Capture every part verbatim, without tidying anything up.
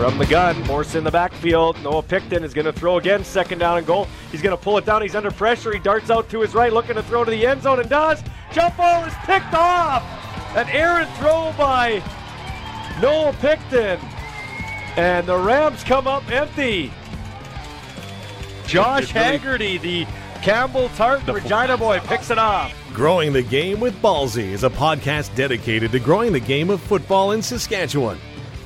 From the gun, Morse in the backfield. Noah Picton is going to throw again, second down and goal. He's going to pull it down. He's under pressure. He darts out to his right, looking to throw to the end zone and does. Jump ball is picked off. An errant throw by Noah Picton. And the Rams come up empty. Josh Haggerty, the Campbell Tart Regina boy, picks it off. Growing the Game with Ballsy is a podcast dedicated to growing the game of football in Saskatchewan.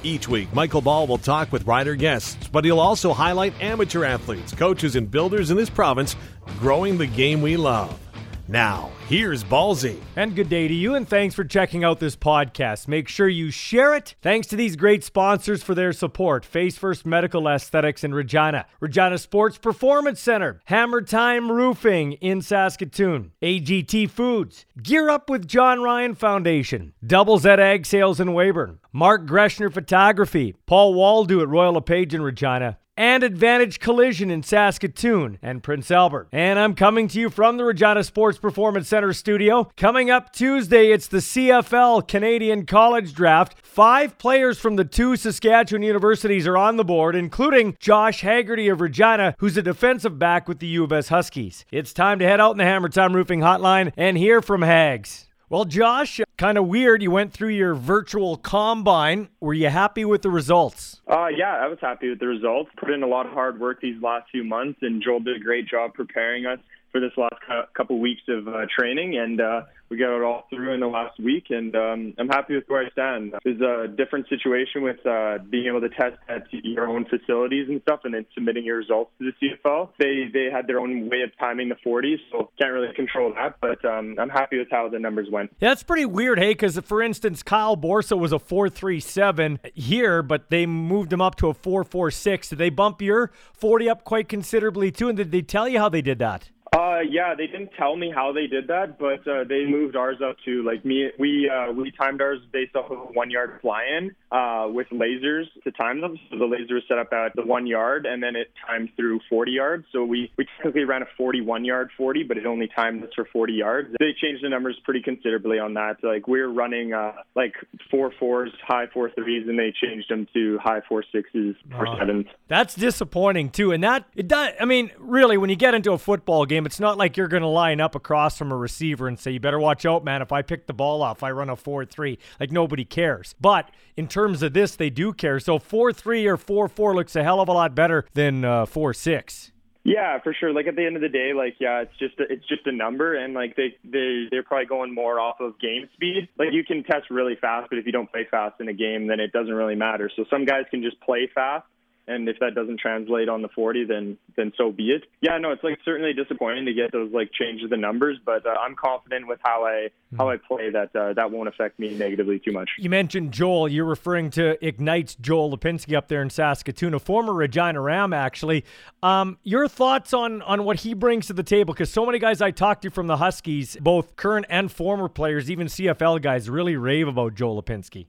Each week, Michael Ball will talk with rider guests, but he'll also highlight amateur athletes, coaches, and builders in this province, growing the game we love. Now, here's Ballsy. And good day to you, and thanks for checking out this podcast. Make sure you share it. Thanks to these great sponsors for their support. Face First Medical Aesthetics in Regina, Regina Sports Performance Center, Hammer Time Roofing in Saskatoon, A G T Foods, Gear Up with John Ryan Foundation, Double Z Ag Sales in Weyburn, Mark Greshner Photography, Paul Waldo at Royal LePage in Regina, and Advantage Collision in Saskatoon and Prince Albert. And I'm coming to you from the Regina Sports Performance Center studio. Coming up Tuesday, it's the C F L Canadian College Draft. Five players from the two Saskatchewan universities are on the board, including Josh Haggerty of Regina, who's a defensive back with the U of S Huskies. It's time to head out in the Hammer Time Roofing Hotline and hear from Hags. Well, Josh, kind of weird. You went through your virtual combine. Were you happy with the results? Uh, yeah, I was happy with the results. Put in a lot of hard work these last few months, and Joel did a great job preparing us for this last couple weeks of uh, training, and uh, we got it all through in the last week, and um, I'm happy with where I stand. It's a different situation with uh, being able to test at your own facilities and stuff, and then submitting your results to the C F L. They they had their own way of timing the forties, so can't really control that, but um, I'm happy with how the numbers went. Yeah, that's pretty weird, hey, because, for instance, Kyle Borsa was a four three seven here, but they moved him up to a four four six. Did they bump your forty up quite considerably, too, and did they tell you how they did that? Uh, yeah, they didn't tell me how they did that, but uh, they moved ours up to, like, me. we uh, we timed ours based off of a one-yard fly-in uh, with lasers to time them. So the laser was set up at the one yard, and then it timed through forty yards. So we, we technically ran a forty-one-yard forty, but it only timed us for forty yards. They changed the numbers pretty considerably on that. Like, we were running, uh, like, four fours, high four threes, and they changed them to high four sixes or uh, sevens. That's disappointing, too. And that, it does, I mean, really, when you get into a football game, it's not like you're going to line up across from a receiver and say, you better watch out, man. If I pick the ball off, I run a four three. Like, nobody cares. But in terms of this, they do care. So four three or four four looks a hell of a lot better than uh, four six. Yeah, for sure. Like, at the end of the day, like, yeah, it's just a, it's just a number, and like they they they're probably going more off of game speed. Like, you can test really fast, but if you don't play fast in a game, then it doesn't really matter. So some guys can just play fast. And if that doesn't translate on the forty, then then so be it. Yeah, no, it's like certainly disappointing to get those like changes the numbers, but uh, I'm confident with how I how I play that uh, that won't affect me negatively too much. You mentioned Joel. You're referring to Ignite's Joel Lipinski up there in Saskatoon, a former Regina Ram, actually. Um, your thoughts on on what he brings to the table? Because so many guys I talked to from the Huskies, both current and former players, even C F L guys, really rave about Joel Lipinski.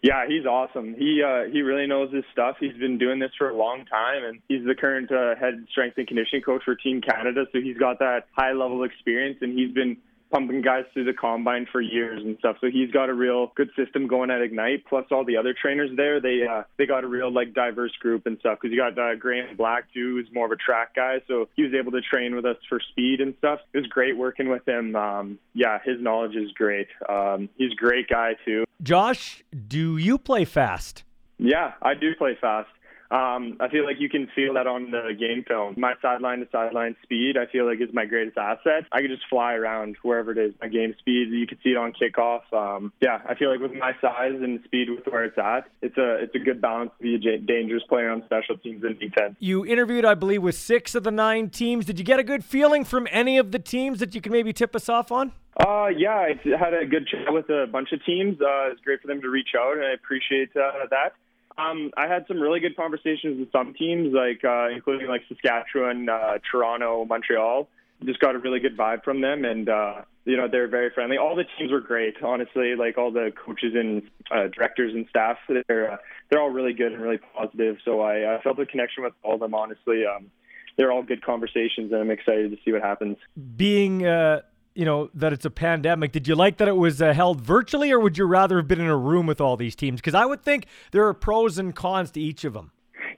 Yeah, he's awesome. He uh, he really knows his stuff. He's been doing this for a long time, and he's the current uh, head strength and conditioning coach for Team Canada, so he's got that high-level experience, and he's been pumping guys through the combine for years and stuff. So he's got a real good system going at Ignite, plus all the other trainers there. They uh, they got a real, like, diverse group and stuff, because you got uh, Graham Black, too, who's more of a track guy. So he was able to train with us for speed and stuff. It was great working with him. Um, yeah, his knowledge is great. Um, he's a great guy, too. Josh, do you play fast? Yeah, I do play fast. Um, I feel like you can feel that on the game film. My sideline-to-sideline speed, I feel like, is my greatest asset. I can just fly around wherever it is. My game speed, you can see it on kickoff. Um, yeah, I feel like with my size and speed with where it's at, it's a it's a good balance to be a dangerous player on special teams and defense. You interviewed, I believe, with six of the nine teams. Did you get a good feeling from any of the teams that you can maybe tip us off on? Uh, yeah, I had a good chat with a bunch of teams. Uh, it's great for them to reach out, and I appreciate uh, that. Um, I had some really good conversations with some teams, like uh, including like Saskatchewan, uh, Toronto, Montreal. Just got a really good vibe from them, and uh, you know, they're very friendly. All the teams were great, honestly. Like, all the coaches and uh, directors and staff, they're uh, they're all really good and really positive. So I uh, felt a connection with all of them. Honestly, um, they're all good conversations, and I'm excited to see what happens. Being uh, you know, that it's a pandemic, did you like that it was uh, held virtually, or would you rather have been in a room with all these teams? Because I would think there are pros and cons to each of them.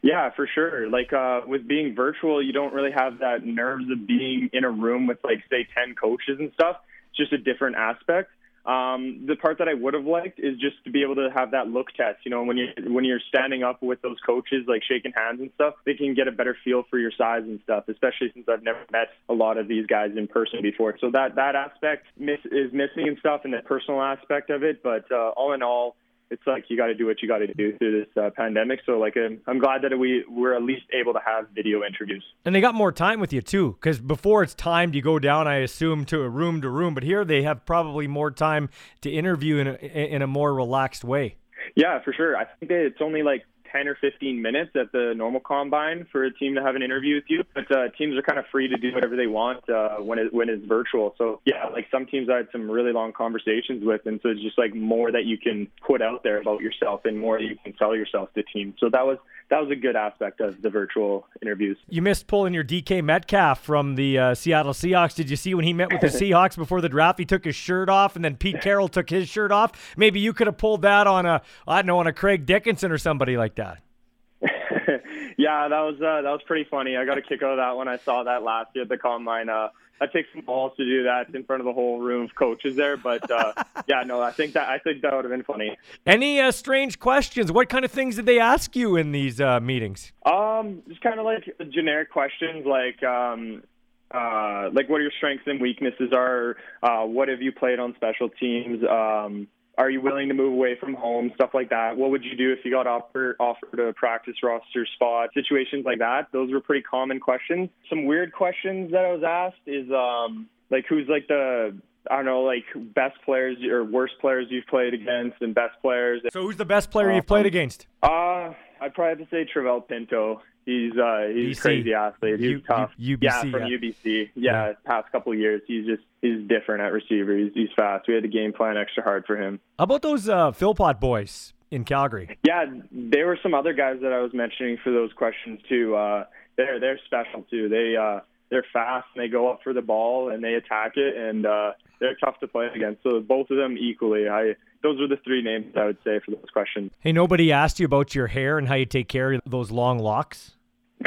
Yeah, for sure. Like uh, with being virtual, you don't really have that nerves of being in a room with, like, say, ten coaches and stuff. It's just a different aspect. Um, the part that I would have liked is just to be able to have that look test. You know, when you when you're standing up with those coaches, like shaking hands and stuff, they can get a better feel for your size and stuff. Especially since I've never met a lot of these guys in person before, so that that aspect miss, is missing and stuff, and the personal aspect of it. But uh, all in all, it's like you got to do what you got to do through this uh, pandemic. So, like, I'm, I'm glad that we were at least able to have video interviews. And they got more time with you, too, because before it's timed, you go down, I assume, to a room to room. But here they have probably more time to interview in a, in a more relaxed way. Yeah, for sure. I think that it's only, like, ten or fifteen minutes at the normal combine for a team to have an interview with you. But uh, teams are kind of free to do whatever they want uh, when it, when it's virtual. So, yeah, like some teams I had some really long conversations with. And so it's just like more that you can put out there about yourself and more you can sell yourself to teams. So that was that was a good aspect of the virtual interviews. You missed pulling your D K Metcalf from the uh, Seattle Seahawks. Did you see when he met with the Seahawks before the draft, he took his shirt off and then Pete Carroll took his shirt off? Maybe you could have pulled that on a, I don't know, on a Craig Dickinson or somebody like that. Yeah, that was uh, that was pretty funny. I got a kick out of that when I saw that last year at the combine. Uh, that takes some balls to do that in front of the whole room of coaches there. But uh, yeah, no, I think that I think that would have been funny. Any uh, strange questions? What kind of things did they ask you in these uh, meetings? Um, just kind of like generic questions, like. Um, uh, like what are your strengths and weaknesses are? Uh, what have you played on special teams? Um, Are you willing to move away from home? Stuff like that. What would you do if you got offer, offered a practice roster spot? Situations like that. Those were pretty common questions. Some weird questions that I was asked is, um, like, who's, like, the, I don't know, like, best players or worst players you've played against and best players. So who's the best player uh, you've played against? Uh, I'd probably have to say Travell Pinto. He's uh, he's a crazy athlete. He's U- tough. U- UBC, yeah, from yeah. U B C. Yeah, yeah, past couple of years, he's just he's different at receiver. He's, he's fast. We had to game plan extra hard for him. How about those uh, Philpott boys in Calgary? Yeah, there were some other guys that I was mentioning for those questions too. Uh, they're they're special too. They uh, they're fast and they go up for the ball and they attack it and uh, they're tough to play against. So both of them equally. I. Those are the three names I would say for those questions. Hey, nobody asked you about your hair and how you take care of those long locks?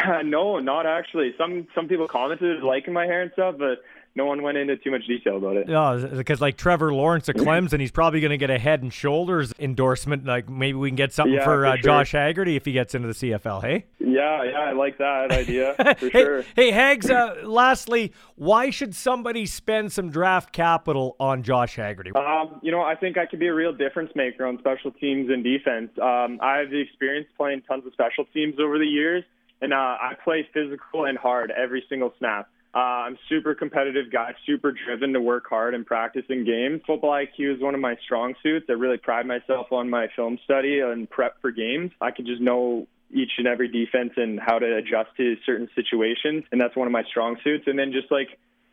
Uh, no, not actually. Some some people commented liking my hair and stuff, but no one went into too much detail about it. No, because like Trevor Lawrence at Clemson, he's probably going to get a head and shoulders endorsement. Like maybe we can get something yeah, for, for uh, sure. Josh Haggerty if he gets into the C F L, hey? Yeah, yeah, I like that idea for hey, sure. Hey, Hags, uh, lastly, why should somebody spend some draft capital on Josh Haggerty? Um, you know, I think I could be a real difference maker on special teams and defense. Um, I have the experience playing tons of special teams over the years, and uh, I play physical and hard every single snap. Uh, I'm super competitive guy, super driven to work hard and practice in games. Football I Q is one of my strong suits. I really pride myself on my film study and prep for games. I could just know each and every defense and how to adjust to certain situations, and that's one of my strong suits. And then just, like,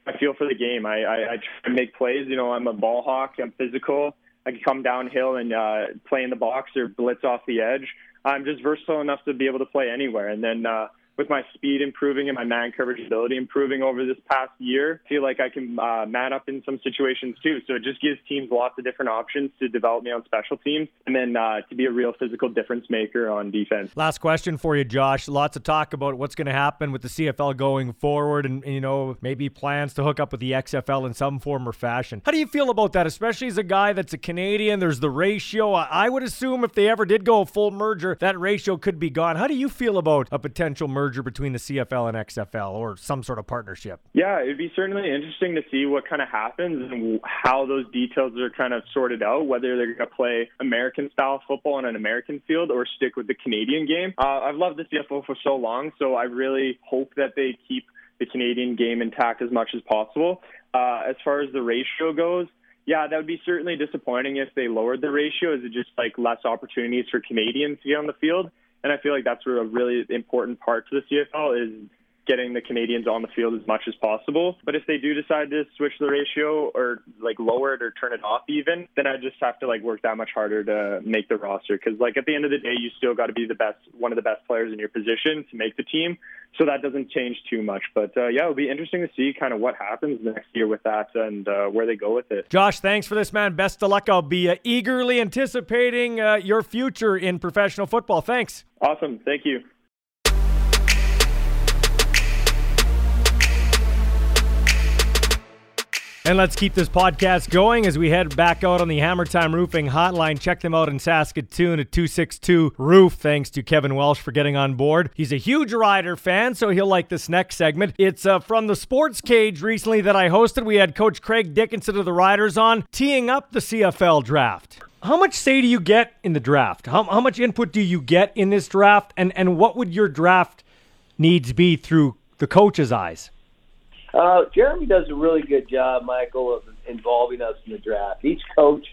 I feel for the game. I, I, I try to make plays. You know, I'm a ball hawk. I'm physical. I can come downhill and uh, play in the box or blitz off the edge. I'm just versatile enough to be able to play anywhere. And then uh, with my speed improving and my man coverage ability improving over this past year, I feel like I can uh, man up in some situations too. So it just gives teams lots of different options to develop me on special teams and then uh, to be a real physical difference maker on defense. Last question for you, Josh. Lots of talk about what's going to happen with the C F L going forward and, you know, maybe plans to hook up with the X F L in some form or fashion. How do you feel about that, especially as a guy that's a Canadian? There's the ratio. I would assume if they ever did go a full merger, that ratio could be gone. How do you feel about a potential merger? merger between the C F L and X F L or some sort of partnership? Yeah, it'd be certainly interesting to see what kind of happens and how those details are kind of sorted out, whether they're going to play American-style football on an American field or stick with the Canadian game. Uh, I've loved the C F L for so long, so I really hope that they keep the Canadian game intact as much as possible. Uh, as far as the ratio goes, yeah, that would be certainly disappointing if they lowered the ratio. Is it just like less opportunities for Canadians to get on the field? And I feel like that's a really important part to the C F L is getting the Canadians on the field as much as possible. But if they do decide to switch the ratio or like lower it or turn it off even, then I just have to like work that much harder to make the roster. Because like at the end of the day, you still got to be the best, one of the best players in your position to make the team. So that doesn't change too much. But uh, yeah, it'll be interesting to see kind of what happens next year with that and uh, where they go with it. Josh, thanks for this, man. Best of luck. I'll be uh, eagerly anticipating uh, your future in professional football. Thanks. Awesome. Thank you. And let's keep this podcast going as we head back out on the Hammer Time Roofing Hotline. Check them out in Saskatoon at two six two roof. Thanks to Kevin Welsh for getting on board. He's a huge Rider fan, so he'll like this next segment. It's uh, from the Sports Cage recently that I hosted. We had Coach Craig Dickinson of the Riders on, teeing up the C F L draft. How much say do you get in the draft? How, how much input do you get in this draft? And, and what would your draft needs be through the coach's eyes? Uh, Jeremy does a really good job, Michael, of involving us in the draft. Each coach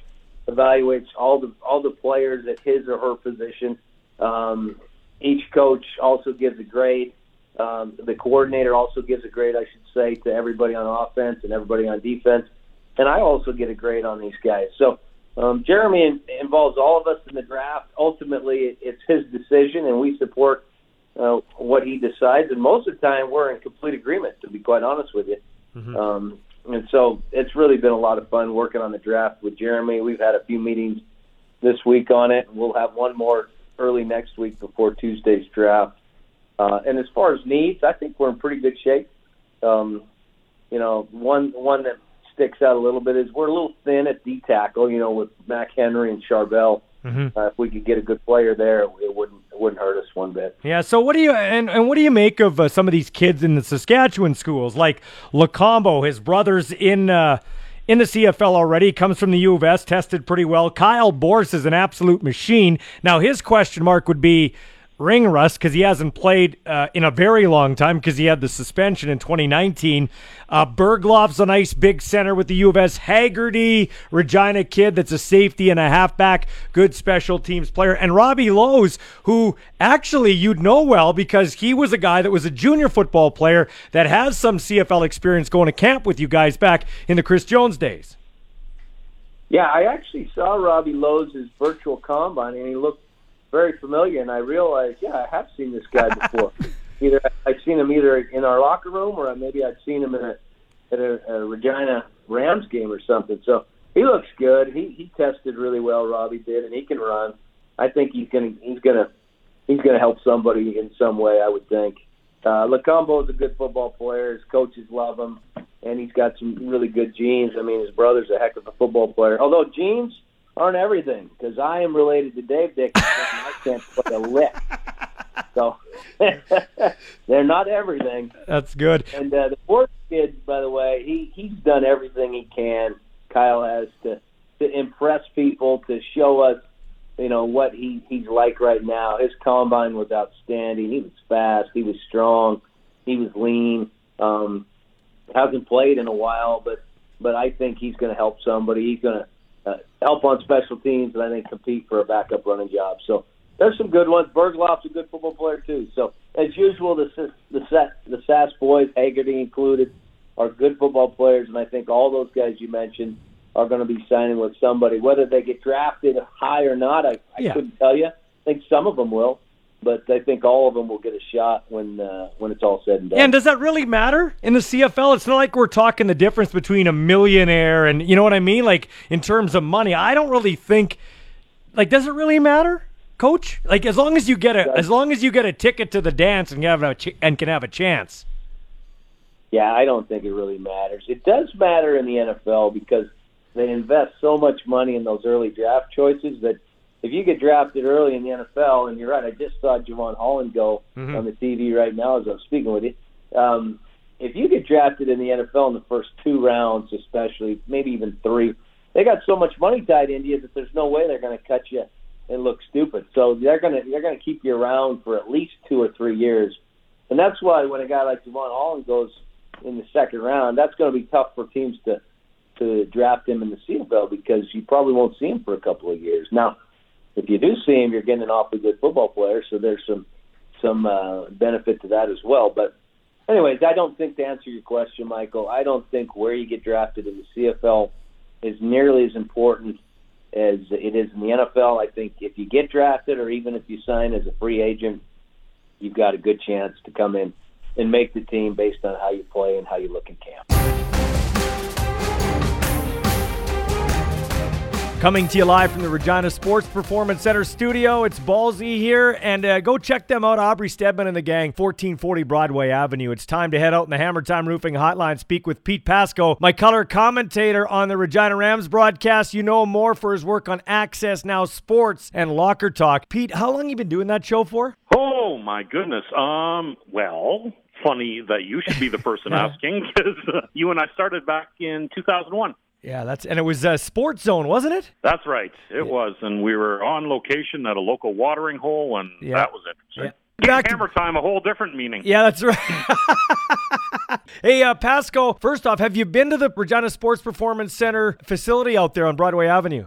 evaluates all the all the players at his or her position. Um, each coach also gives a grade. Um, the coordinator also gives a grade, I should say, to everybody on offense and everybody on defense. And I also get a grade on these guys. So um, Jeremy in, involves all of us in the draft. Ultimately, it, it's his decision, and we support Uh, what he decides, and most of the time we're in complete agreement, to be quite honest with you. Mm-hmm. Um, and so it's really been a lot of fun working on the draft with Jeremy. We've had a few meetings this week on it. We'll have one more early next week before Tuesday's draft. Uh, and as far as needs, I think we're in pretty good shape. Um, you know, one one that sticks out a little bit is we're a little thin at D-tackle, you know, with Mac Henry and Charvel. Mm-hmm. Uh, if we could get a good player there, it wouldn't it wouldn't hurt us one bit. Yeah. So what do you and, and what do you make of uh, some of these kids in the Saskatchewan schools, like Lacombe? His brother's in uh, in the C F L already. Comes from the U of S, tested pretty well. Kyle Borsa is an absolute machine. Now his question mark would be ring rust, because he hasn't played uh, in a very long time because he had the suspension in twenty nineteen. Uh, Bergloff's a nice big center with the U of S. Haggerty, Regina kid that's a safety and a halfback, good special teams player. And Robbie Lowes, who actually you'd know well because he was a guy that was a junior football player that has some C F L experience going to camp with you guys back in the Chris Jones days. Yeah, I actually saw Robbie Lowes' virtual combine, and he looked very familiar, and I realized, yeah, I have seen this guy before. Either I've seen him either in our locker room, or maybe I've seen him in a, at a, a Regina Rams game or something. So he looks good. He he tested really well. Robbie did, and he can run. I think he's gonna he's gonna he's gonna help somebody in some way, I would think. Uh, Lacombe is a good football player. His coaches love him, and he's got some really good genes. I mean, his brother's a heck of a football player. Although genes aren't everything, because I am related to Dave Dickinson and I can't play a lick. So they're not everything. That's good. And uh, the fourth kid, by the way, he, he's done everything he can, Kyle has, to, to impress people, to show us, you know, what he, he's like right now. His combine was outstanding. He was fast. He was strong. He was lean. Um, hasn't played in a while, but, but I think he's going to help somebody. He's going to Uh, help on special teams, and I think compete for a backup running job. So there's some good ones. Bergloff's a good football player too. So as usual, the the the Sass boys, Haggerty included, are good football players, and I think all those guys you mentioned are going to be signing with somebody. Whether they get drafted high or not, I, I yeah. couldn't tell you. I think some of them will, but I think all of them will get a shot when uh, when it's all said and done. And does that really matter in the C F L? It's not like we're talking the difference between a millionaire and, you know what I mean? Like, in terms of money, I don't really think, like, does it really matter, Coach? Like, as long as you get a as long as you get a ticket to the dance and have a ch- and can have a chance. Yeah, I don't think it really matters. It does matter in the N F L because they invest so much money in those early draft choices that if you get drafted early in the N F L, and you're right, I just saw Jovon Holland go mm-hmm. on the T V right now as I'm speaking with you. Um, if you get drafted in the N F L in the first two rounds especially, maybe even three, they got so much money tied into you that there's no way they're going to cut you and look stupid. So they're going to they're going to keep you around for at least two or three years. And that's why when a guy like Jovon Holland goes in the second round, that's going to be tough for teams to, to draft him in the C F L because you probably won't see him for a couple of years. Now, if you do see him, you're getting an awfully good football player, so there's some some uh, benefit to that as well. But anyways, I don't think, to answer your question, Michael, I don't think where you get drafted in the C F L is nearly as important as it is in the N F L. I think if you get drafted, or even if you sign as a free agent, you've got a good chance to come in and make the team based on how you play and how you look in camp. Coming to you live from the Regina Sports Performance Center studio, it's Ballsy here, and uh, go check them out, Aubrey Stedman and the gang, fourteen forty Broadway Avenue. It's time to head out in the Hammer Time Roofing Hotline, speak with Pete Pasco, my color commentator on the Regina Rams broadcast. You know him more for his work on Access Now Sports and Locker Talk. Pete, how long have you been doing that show for? Oh, my goodness. Um, well, funny that you should be the person asking, because uh, you and I started back in two thousand one. Yeah, that's and it was uh, Sports Zone, wasn't it? That's right. It yeah. was, and we were on location at a local watering hole, and yeah. that was interesting. Yeah. Back Hammer to... Time, a whole different meaning. Yeah, that's right. Hey, uh, Pasco, first off, have you been to the Regina Sports Performance Center facility out there on Broadway Avenue?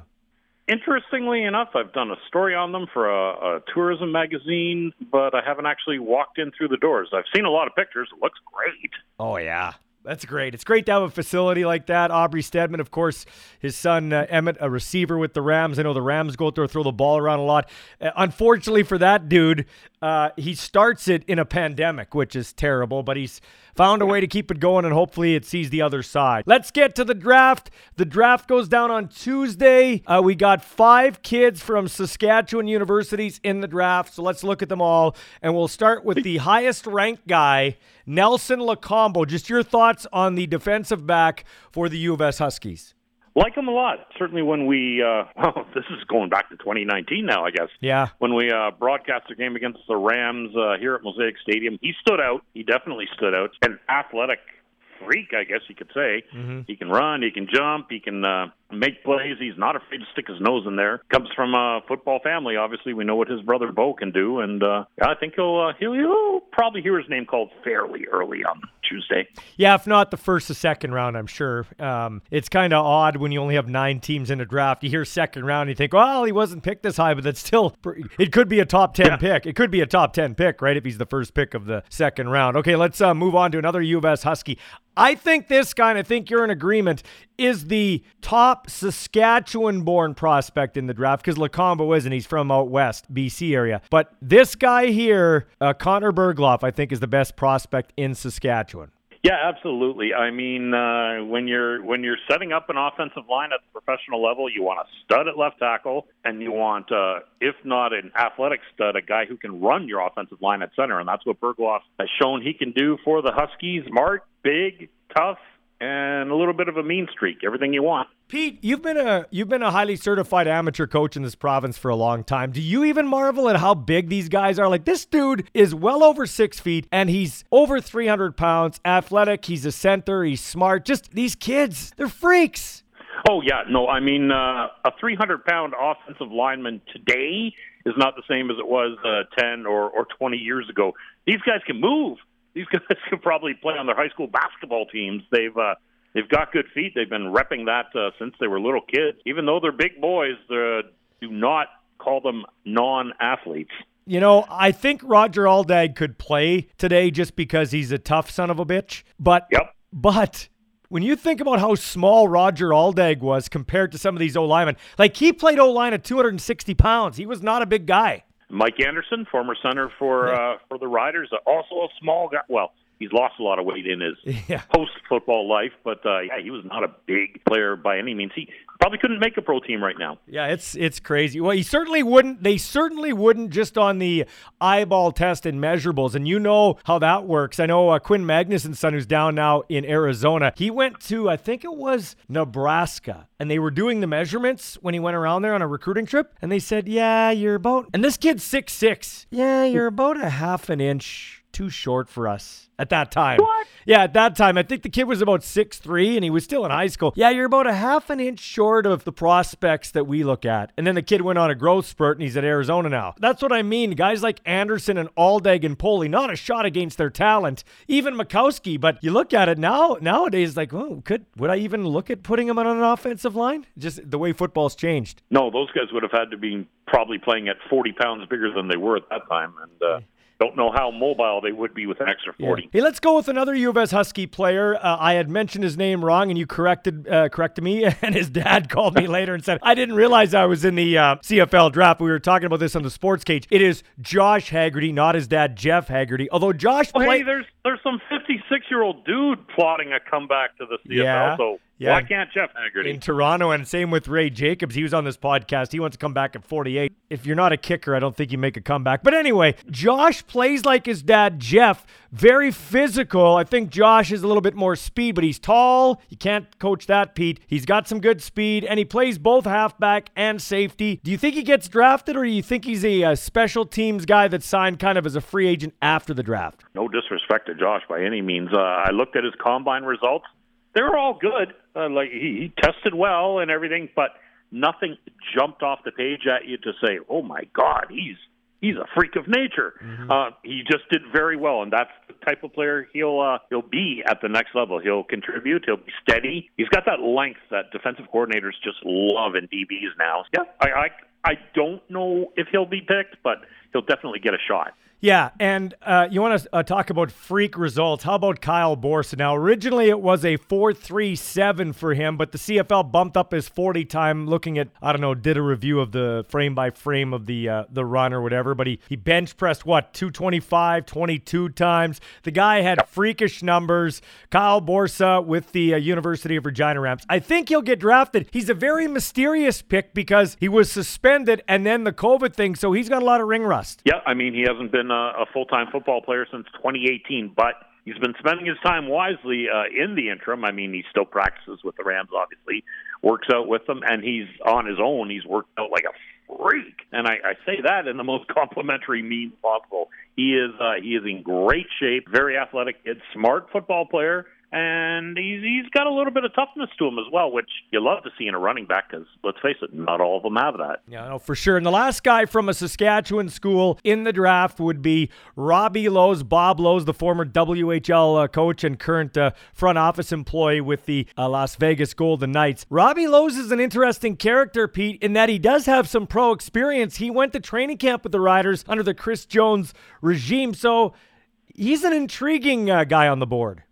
Interestingly enough, I've done a story on them for a, a tourism magazine, but I haven't actually walked in through the doors. I've seen a lot of pictures. It looks great. Oh, yeah. That's great. It's great to have a facility like that. Aubrey Stedman, of course, his son uh, Emmett, a receiver with the Rams. I know the Rams go out there, throw the ball around a lot. Uh, unfortunately for that dude, uh, he starts it in a pandemic, which is terrible, but he's found a way to keep it going, and hopefully it sees the other side. Let's get to the draft. The draft goes down on Tuesday. Uh, we got five kids from Saskatchewan universities in the draft, so let's look at them all, and we'll start with the highest-ranked guy, Nelson Lacombe. Just your thoughts on the defensive back for the U of S Huskies? Like him a lot. Certainly when we, uh, well, this is going back to twenty nineteen now, I guess. Yeah. When we uh, broadcast the game against the Rams uh, here at Mosaic Stadium, he stood out. He definitely stood out. An athletic freak, I guess you could say. Mm-hmm. He can run, he can jump, he can uh, make plays. He's not afraid to stick his nose in there. Comes from a football family, obviously. We know what his brother Bo can do, and uh, I think he'll, uh, he'll, he'll probably hear his name called fairly early on Tuesday. Yeah, if not the first or second round, I'm sure. Um, it's kind of odd when you only have nine teams in a draft. You hear second round, you think, well, he wasn't picked this high, but that's still, pretty... it could be a top ten yeah. pick. It could be a top ten pick, right, if he's the first pick of the second round. Okay, let's uh, move on to another U of S Husky. I think this guy, and I think you're in agreement, is the top Saskatchewan-born prospect in the draft, because Lacombe isn't. He's from out west, B C area. But this guy here, uh, Connor Bergloff, I think is the best prospect in Saskatchewan. Yeah, absolutely. I mean, uh, when you're when you're setting up an offensive line at the professional level, you want a stud at left tackle, and you want, uh, if not an athletic stud, a guy who can run your offensive line at center, and that's what Bergloff has shown he can do for the Huskies. Mark, big, tough, and a little bit of a mean streak, everything you want. Pete, you've been a you've been a highly certified amateur coach in this province for a long time. Do you even marvel at how big these guys are? Like, this dude is well over six feet, and he's over three hundred pounds, athletic, he's a center, he's smart. Just these kids, they're freaks. Oh, yeah. No, I mean, uh, a three hundred pound offensive lineman today is not the same as it was uh, ten or, or twenty years ago. These guys can move. These guys could probably play on their high school basketball teams. They've uh, they've got good feet. They've been repping that uh, since they were little kids. Even though they're big boys, uh, do not call them non-athletes. You know, I think Roger Aldag could play today just because he's a tough son of a bitch. But yep. but when you think about how small Roger Aldag was compared to some of these O-linemen, like he played O-line at two hundred sixty pounds. He was not a big guy. Mike Anderson, former center for uh, for the Riders, also a small guy. Well, he's lost a lot of weight in his yeah. post-football life, but uh, yeah, he was not a big player by any means. He probably couldn't make a pro team right now. Yeah, it's it's crazy. Well, he certainly wouldn't. They certainly wouldn't just on the eyeball test and measurables, and you know how that works. I know uh, Quinn Magnuson's son, who's down now in Arizona, he went to, I think it was Nebraska, and they were doing the measurements when he went around there on a recruiting trip, and they said, yeah, you're about, and this kid's six six. Yeah, you're about a half an inch too short for us at that time. What? Yeah, at that time. I think the kid was about six three, and he was still in high school. Yeah, you're about a half an inch short of the prospects that we look at. And then the kid went on a growth spurt, and he's at Arizona now. That's what I mean. Guys like Anderson and Aldag and Poley, not a shot against their talent. Even Mikowski, but you look at it now, nowadays, like, oh, could would I even look at putting him on an offensive line? Just the way football's changed. No, those guys would have had to be probably playing at forty pounds bigger than they were at that time, and uh, Don't know how mobile they would be with an extra forty. Yeah. Hey, let's go with another U of S Husky player. Uh, I had mentioned his name wrong, and you corrected uh, corrected me, and his dad called me later and said, I didn't realize I was in the uh, C F L draft. We were talking about this on the Sports Cage. It is Josh Haggerty, not his dad, Jeff Haggerty. Although Josh well, played... Hey, there's, there's some fifty-six-year-old dude plotting a comeback to the C F L, yeah. so... Yeah. Why can't Jeff Haggerty? In Toronto, and same with Ray Jacobs. He was on this podcast. He wants to come back at forty-eight. If you're not a kicker, I don't think you make a comeback. But anyway, Josh plays like his dad, Jeff. Very physical. I think Josh is a little bit more speed, but he's tall. You can't coach that, Pete. He's got some good speed, and he plays both halfback and safety. Do you think he gets drafted, or do you think he's a, a special teams guy that signed kind of as a free agent after the draft? No disrespect to Josh by any means. Uh, I looked at his combine results. They were all good. Uh, like he, he tested well and everything, but nothing jumped off the page at you to say, "Oh my God, he's he's a freak of nature." Mm-hmm. Uh, he just did very well, and that's the type of player he'll uh, he'll be at the next level. He'll contribute. He'll be steady. He's got that length that defensive coordinators just love in D Bs now. Yeah, I I, I don't know if he'll be picked, but he'll definitely get a shot. Yeah, and uh, you want to uh, talk about freak results. How about Kyle Borsa? Now, originally it was a four three seven for him, but the C F L bumped up his forty time looking at, I don't know, did a review of the frame-by-frame of the uh, the run or whatever, but he, he bench-pressed, what, two twenty-five, twenty-two times? The guy had freakish numbers. Kyle Borsa with the uh, University of Regina Rams. I think he'll get drafted. He's a very mysterious pick because he was suspended and then the COVID thing, so he's got a lot of ring rust. Yeah, I mean, he hasn't been a full-time football player since twenty eighteen, but he's been spending his time wisely uh, in the interim. I mean, he still practices with the Rams, obviously, works out with them, and he's on his own. He's worked out like a freak, and I, I say that in the most complimentary means possible. He is uh, he is in great shape, very athletic kid, smart football player, and he's he's got a little bit of toughness to him as well, which you love to see in a running back because, let's face it, not all of them have that. Yeah, no, for sure. And the last guy from a Saskatchewan school in the draft would be Robbie Lowes, Bob Lowes, the former W H L uh, coach and current uh, front office employee with the uh, Las Vegas Golden Knights. Robbie Lowes is an interesting character, Pete, in that he does have some pro experience. He went to training camp with the Riders under the Chris Jones regime, so he's an intriguing uh, guy on the board.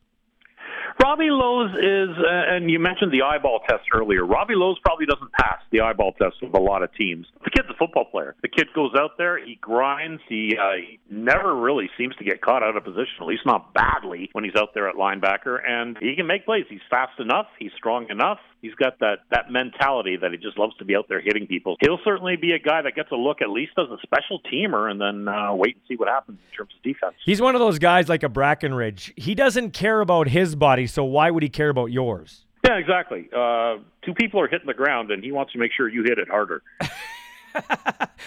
Robbie Lowes is, uh, and you mentioned the eyeball test earlier, Robbie Lowes probably doesn't pass the eyeball test with a lot of teams. The kid's a football player. The kid goes out there, he grinds, he, uh, he never really seems to get caught out of position, at least not badly, when he's out there at linebacker, and he can make plays. He's fast enough, he's strong enough, he's got that, that mentality that he just loves to be out there hitting people. He'll certainly be a guy that gets a look at least as a special teamer and then uh, wait and see what happens in terms of defense. He's one of those guys like a Brackenridge. He doesn't care about his body, so why would he care about yours? Yeah, exactly. Uh, two people are hitting the ground, and he wants to make sure you hit it harder.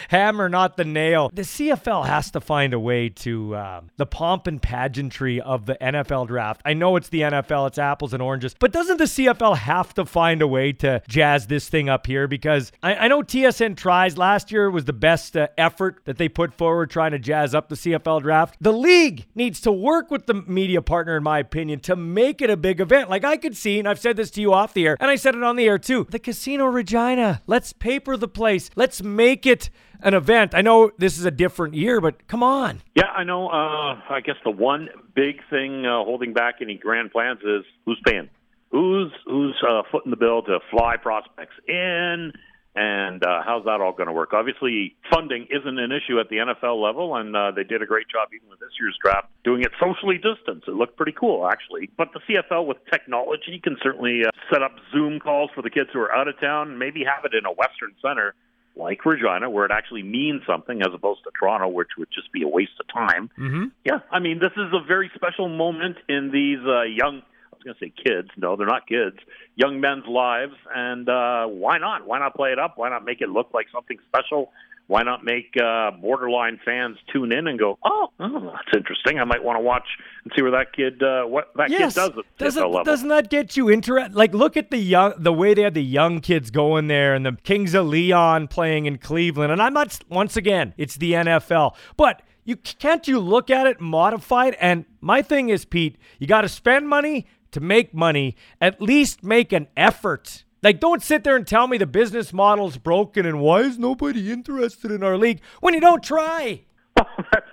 Hammer, not the nail. The C F L has to find a way to uh, the pomp and pageantry of the N F L draft. I know it's the N F L, it's apples and oranges, but doesn't the C F L have to find a way to jazz this thing up here? Because I, I know T S N tries. Last year was the best uh, effort that they put forward trying to jazz up the C F L draft. The league needs to work with the media partner, in my opinion, to make it a big event. Like I could see, and I've said this to you off the air, and I said it on the air too, the Casino Regina. Let's paper the place. Let's make it an event. I know this is a different year, but come on. Yeah, I know. Uh, I guess the one big thing uh, holding back any grand plans is who's paying, who's who's uh, footing the bill to fly prospects in, and uh, how's that all going to work? Obviously, funding isn't an issue at the N F L level, and uh, they did a great job even with this year's draft doing it socially distanced. It looked pretty cool, actually. But the C F L with technology can certainly uh, set up Zoom calls for the kids who are out of town, maybe have it in a Western center like Regina, where it actually means something, as opposed to Toronto, which would just be a waste of time. Mm-hmm. Yeah, I mean, this is a very special moment in these uh, young, I was going to say kids, no, they're not kids, young men's lives, and uh, why not? Why not play it up? Why not make it look like something special? Why not make uh, borderline fans tune in and go, oh, oh, that's interesting. I might want to watch and see where that kid uh, what that yes. kid does at doesn't, level. Doesn't that get you interested? Like, look at the young, the way they had the young kids going there and the Kings of Leon playing in Cleveland. And I'm not, once again, it's the N F L. But you can't you look at it, modify it? And my thing is, Pete, you got to spend money to make money. At least make an effort. Like, don't sit there and tell me the business model's broken and why is nobody interested in our league when you don't try. Well, that's,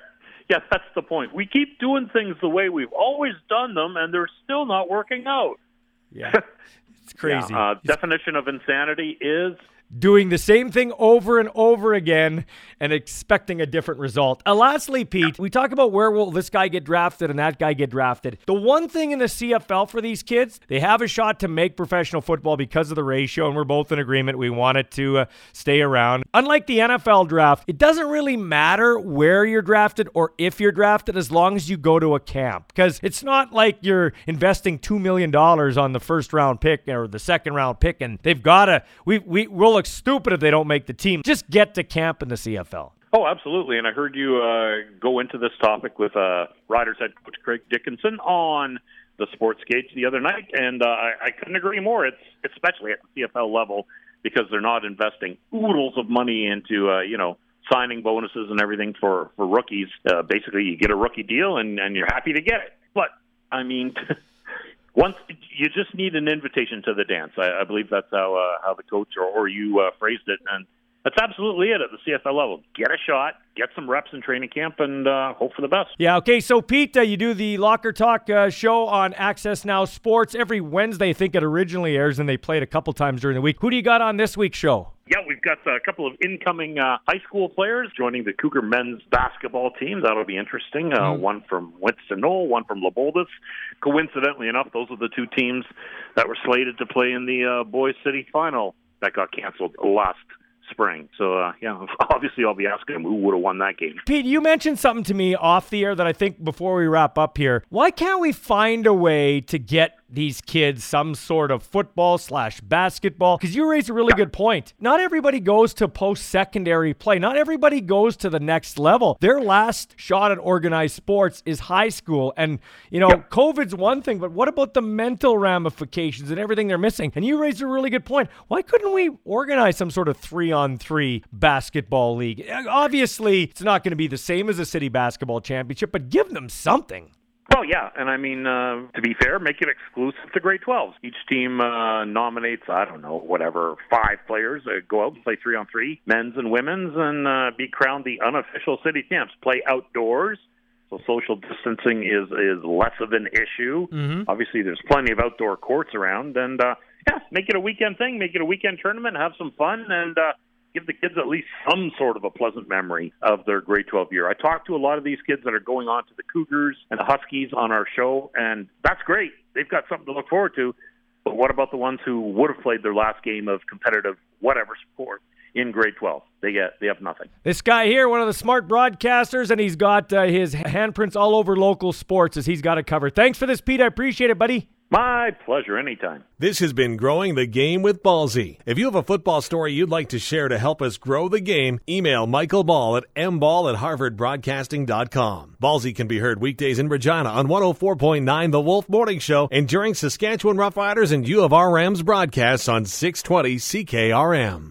Yeah, that's the point. We keep doing things the way we've always done them, and they're still not working out. Yeah, it's crazy. Yeah, uh, it's... definition of insanity is... doing the same thing over and over again and expecting a different result. And lastly, Pete, we talk about where will this guy get drafted and that guy get drafted. The one thing in the C F L for these kids, they have a shot to make professional football because of the ratio, and we're both in agreement. We want it to uh, stay around. Unlike the N F L draft, it doesn't really matter where you're drafted or if you're drafted as long as you go to a camp, because it's not like you're investing two million dollars on the first round pick or the second round pick, and they've got to, we, we, we'll stupid if they don't make the team. Just get to camp in the C F L. Oh, absolutely. And I heard you uh, go into this topic with uh, Riders head coach Craig Dickinson on the Sportsgate the other night, and uh, I couldn't agree more. It's especially at the C F L level because they're not investing oodles of money into uh, you know signing bonuses and everything for for rookies. Uh, basically, you get a rookie deal and, and you're happy to get it. But I mean. Once you just need an invitation to the dance. I, I believe that's how uh, how the coach or, or you uh, phrased it, and that's absolutely it at the C F L level. Get a shot, get some reps in training camp, and uh, hope for the best. Yeah, okay, so Pete, uh, you do the Locker Talk uh, show on Access Now Sports every Wednesday. I think it originally airs, and they played a couple times during the week. Who do you got on this week's show? Yeah, we've got a couple of incoming uh, high school players joining the Cougar men's basketball team. That'll be interesting. Uh, one from Winston-Noel, one from Leopoldus. Coincidentally enough, those are the two teams that were slated to play in the uh, Boys City final that got canceled last spring. So, uh, yeah, obviously I'll be asking them who would have won that game. Pete, you mentioned something to me off the air that I think before we wrap up here. Why can't we find a way to get these kids some sort of football slash basketball? Because you raised a really good point. Not everybody goes to post-secondary play. Not everybody goes to the next level. Their last shot at organized sports is high school. And, you know, yeah. COVID's one thing, but what about the mental ramifications and everything they're missing? And you raised a really good point. Why couldn't we organize some sort of three-on-three basketball league? Obviously, it's not going to be the same as a city basketball championship, but give them something. Oh, yeah, and I mean, uh, to be fair, make it exclusive to grade twelves. Each team uh, nominates, I don't know, whatever, five players that go out and play three-on-three, men's and women's, and uh, be crowned the unofficial city champs. Play outdoors, so social distancing is, is less of an issue. Mm-hmm. Obviously, there's plenty of outdoor courts around, and uh, yeah, make it a weekend thing, make it a weekend tournament, have some fun, and uh, give the kids at least some sort of a pleasant memory of their grade twelve year. I talked to a lot of these kids that are going on to the Cougars and the Huskies on our show, and that's great. They've got something to look forward to. But what about the ones who would have played their last game of competitive whatever sport in grade twelve? They get they have nothing. This guy here, one of the smart broadcasters, and he's got uh, his handprints all over local sports as he's got it covered. Thanks for this, Pete. I appreciate it, buddy. My pleasure, anytime. This has been Growing the Game with Ballsy. If you have a football story you'd like to share to help us grow the game, email Michael Ball at m ball at harvard broadcasting dot com. Ballsy can be heard weekdays in Regina on one oh four point nine The Wolf Morning Show and during Saskatchewan Roughriders and U of R Rams broadcasts on six twenty C K R M.